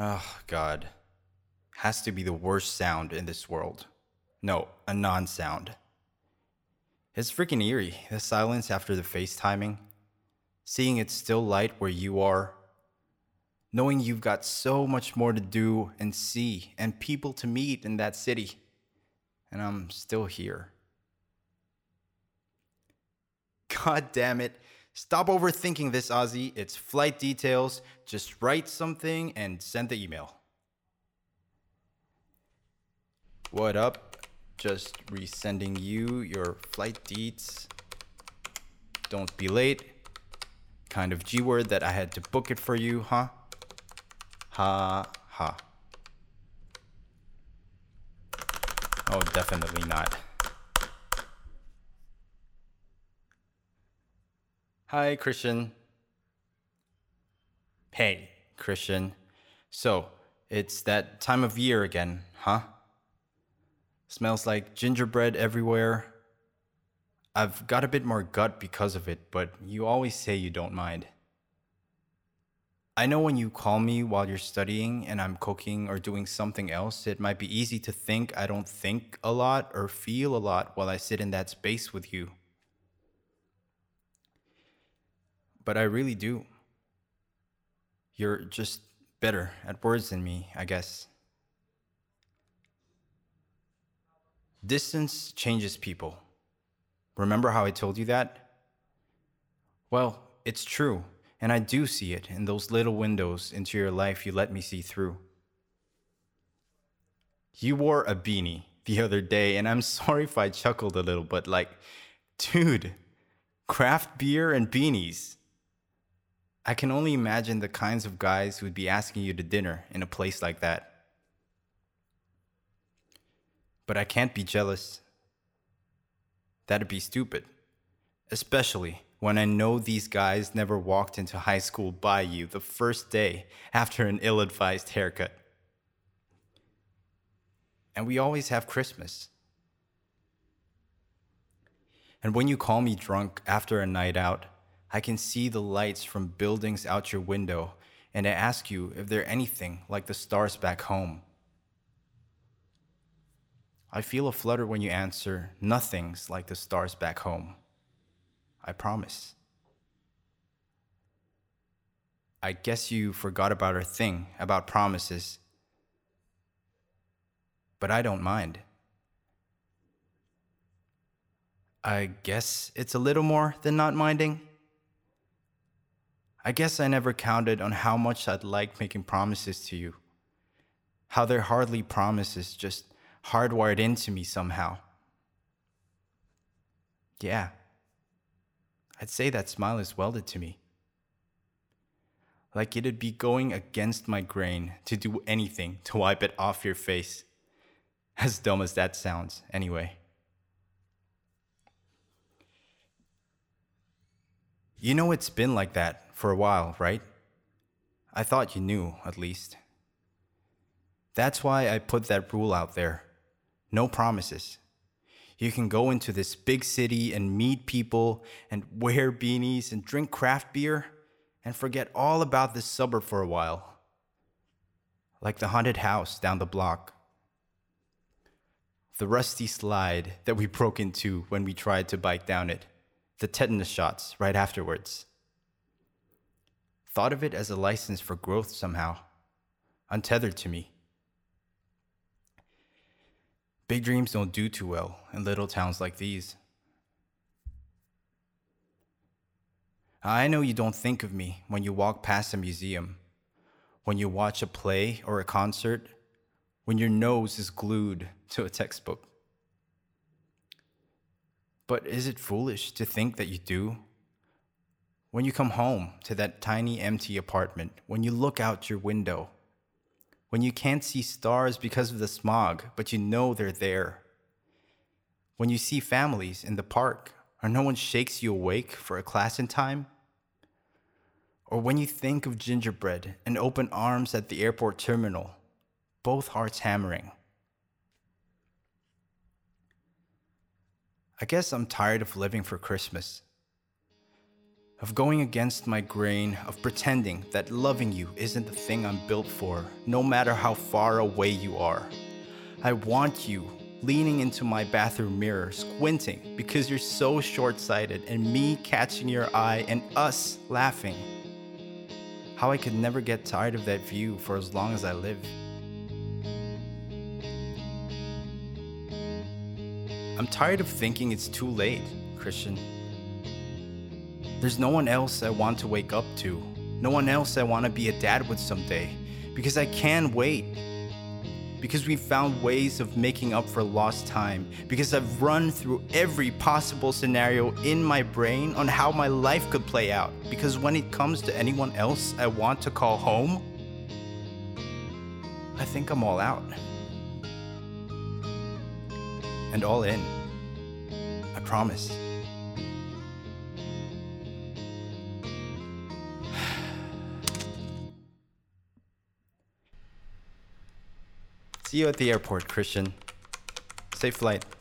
Oh, God. Has to be the worst sound in this world. No, a non-sound. It's freaking eerie, the silence after the FaceTiming. Seeing it still light where you are. Knowing you've got so much more to do and see and people to meet in that city. And I'm still here. God damn it. Stop overthinking this, Ozzy. It's flight details. Just write something and send the email. What up? Just resending you your flight deets. Don't be late. Kind of G-word that I had to book it for you, huh? Ha ha. Oh, definitely not. Hi, Christian. Hey, Christian. So, it's that time of year again, huh? Smells like gingerbread everywhere. I've got a bit more gut because of it, but you always say you don't mind. I know when you call me while you're studying and I'm cooking or doing something else, it might be easy to think I don't think a lot or feel a lot while I sit in that space with you. But I really do. You're just better at words than me, I guess. Distance changes people. Remember how I told you that? Well, it's true, and I do see it in those little windows into your life you let me see through. You wore a beanie the other day, and I'm sorry if I chuckled a little, but like, dude, craft beer and beanies. I can only imagine the kinds of guys who'd be asking you to dinner in a place like that. But I can't be jealous. That'd be stupid. Especially when I know these guys never walked into high school by you the first day after an ill-advised haircut. And we always have Christmas. And when you call me drunk after a night out, I can see the lights from buildings out your window, and I ask you if they're anything like the stars back home. I feel a flutter when you answer, nothing's like the stars back home. I promise. I guess you forgot about our thing, about promises. But I don't mind. I guess it's a little more than not minding. I guess I never counted on how much I'd like making promises to you. How they're hardly promises, just hardwired into me somehow. Yeah. I'd say that smile is welded to me. Like it'd be going against my grain to do anything to wipe it off your face. As dumb as that sounds, anyway. You know it's been like that for a while, right? I thought you knew, at least. That's why I put that rule out there. No promises. You can go into this big city and meet people and wear beanies and drink craft beer and forget all about this suburb for a while. Like the haunted house down the block. The rusty slide that we broke into when we tried to bike down it. The tetanus shots right afterwards. Thought of it as a license for growth somehow. Untethered to me. Big dreams don't do too well in little towns like these. I know you don't think of me when you walk past a museum, when you watch a play or a concert, when your nose is glued to a textbook. But is it foolish to think that you do? When you come home to that tiny empty apartment, when you look out your window, when you can't see stars because of the smog, but you know they're there. When you see families in the park, or no one shakes you awake for a class in time. Or when you think of gingerbread and open arms at the airport terminal, both hearts hammering. I guess I'm tired of living for Christmas. of going against my grain, of pretending that loving you isn't the thing I'm built for, no matter how far away you are. I want you leaning into my bathroom mirror, squinting because you're so short-sighted, and me catching your eye and us laughing. How I could never get tired of that view for as long as I live. I'm tired of thinking it's too late, Christian. There's no one else I want to wake up to, no one else I want to be a dad with someday, because I can wait, because we've found ways of making up for lost time, because I've run through every possible scenario in my brain on how my life could play out, because when it comes to anyone else I want to call home, I think I'm all out. And all in. I promise. See you at the airport, Christian. Safe flight.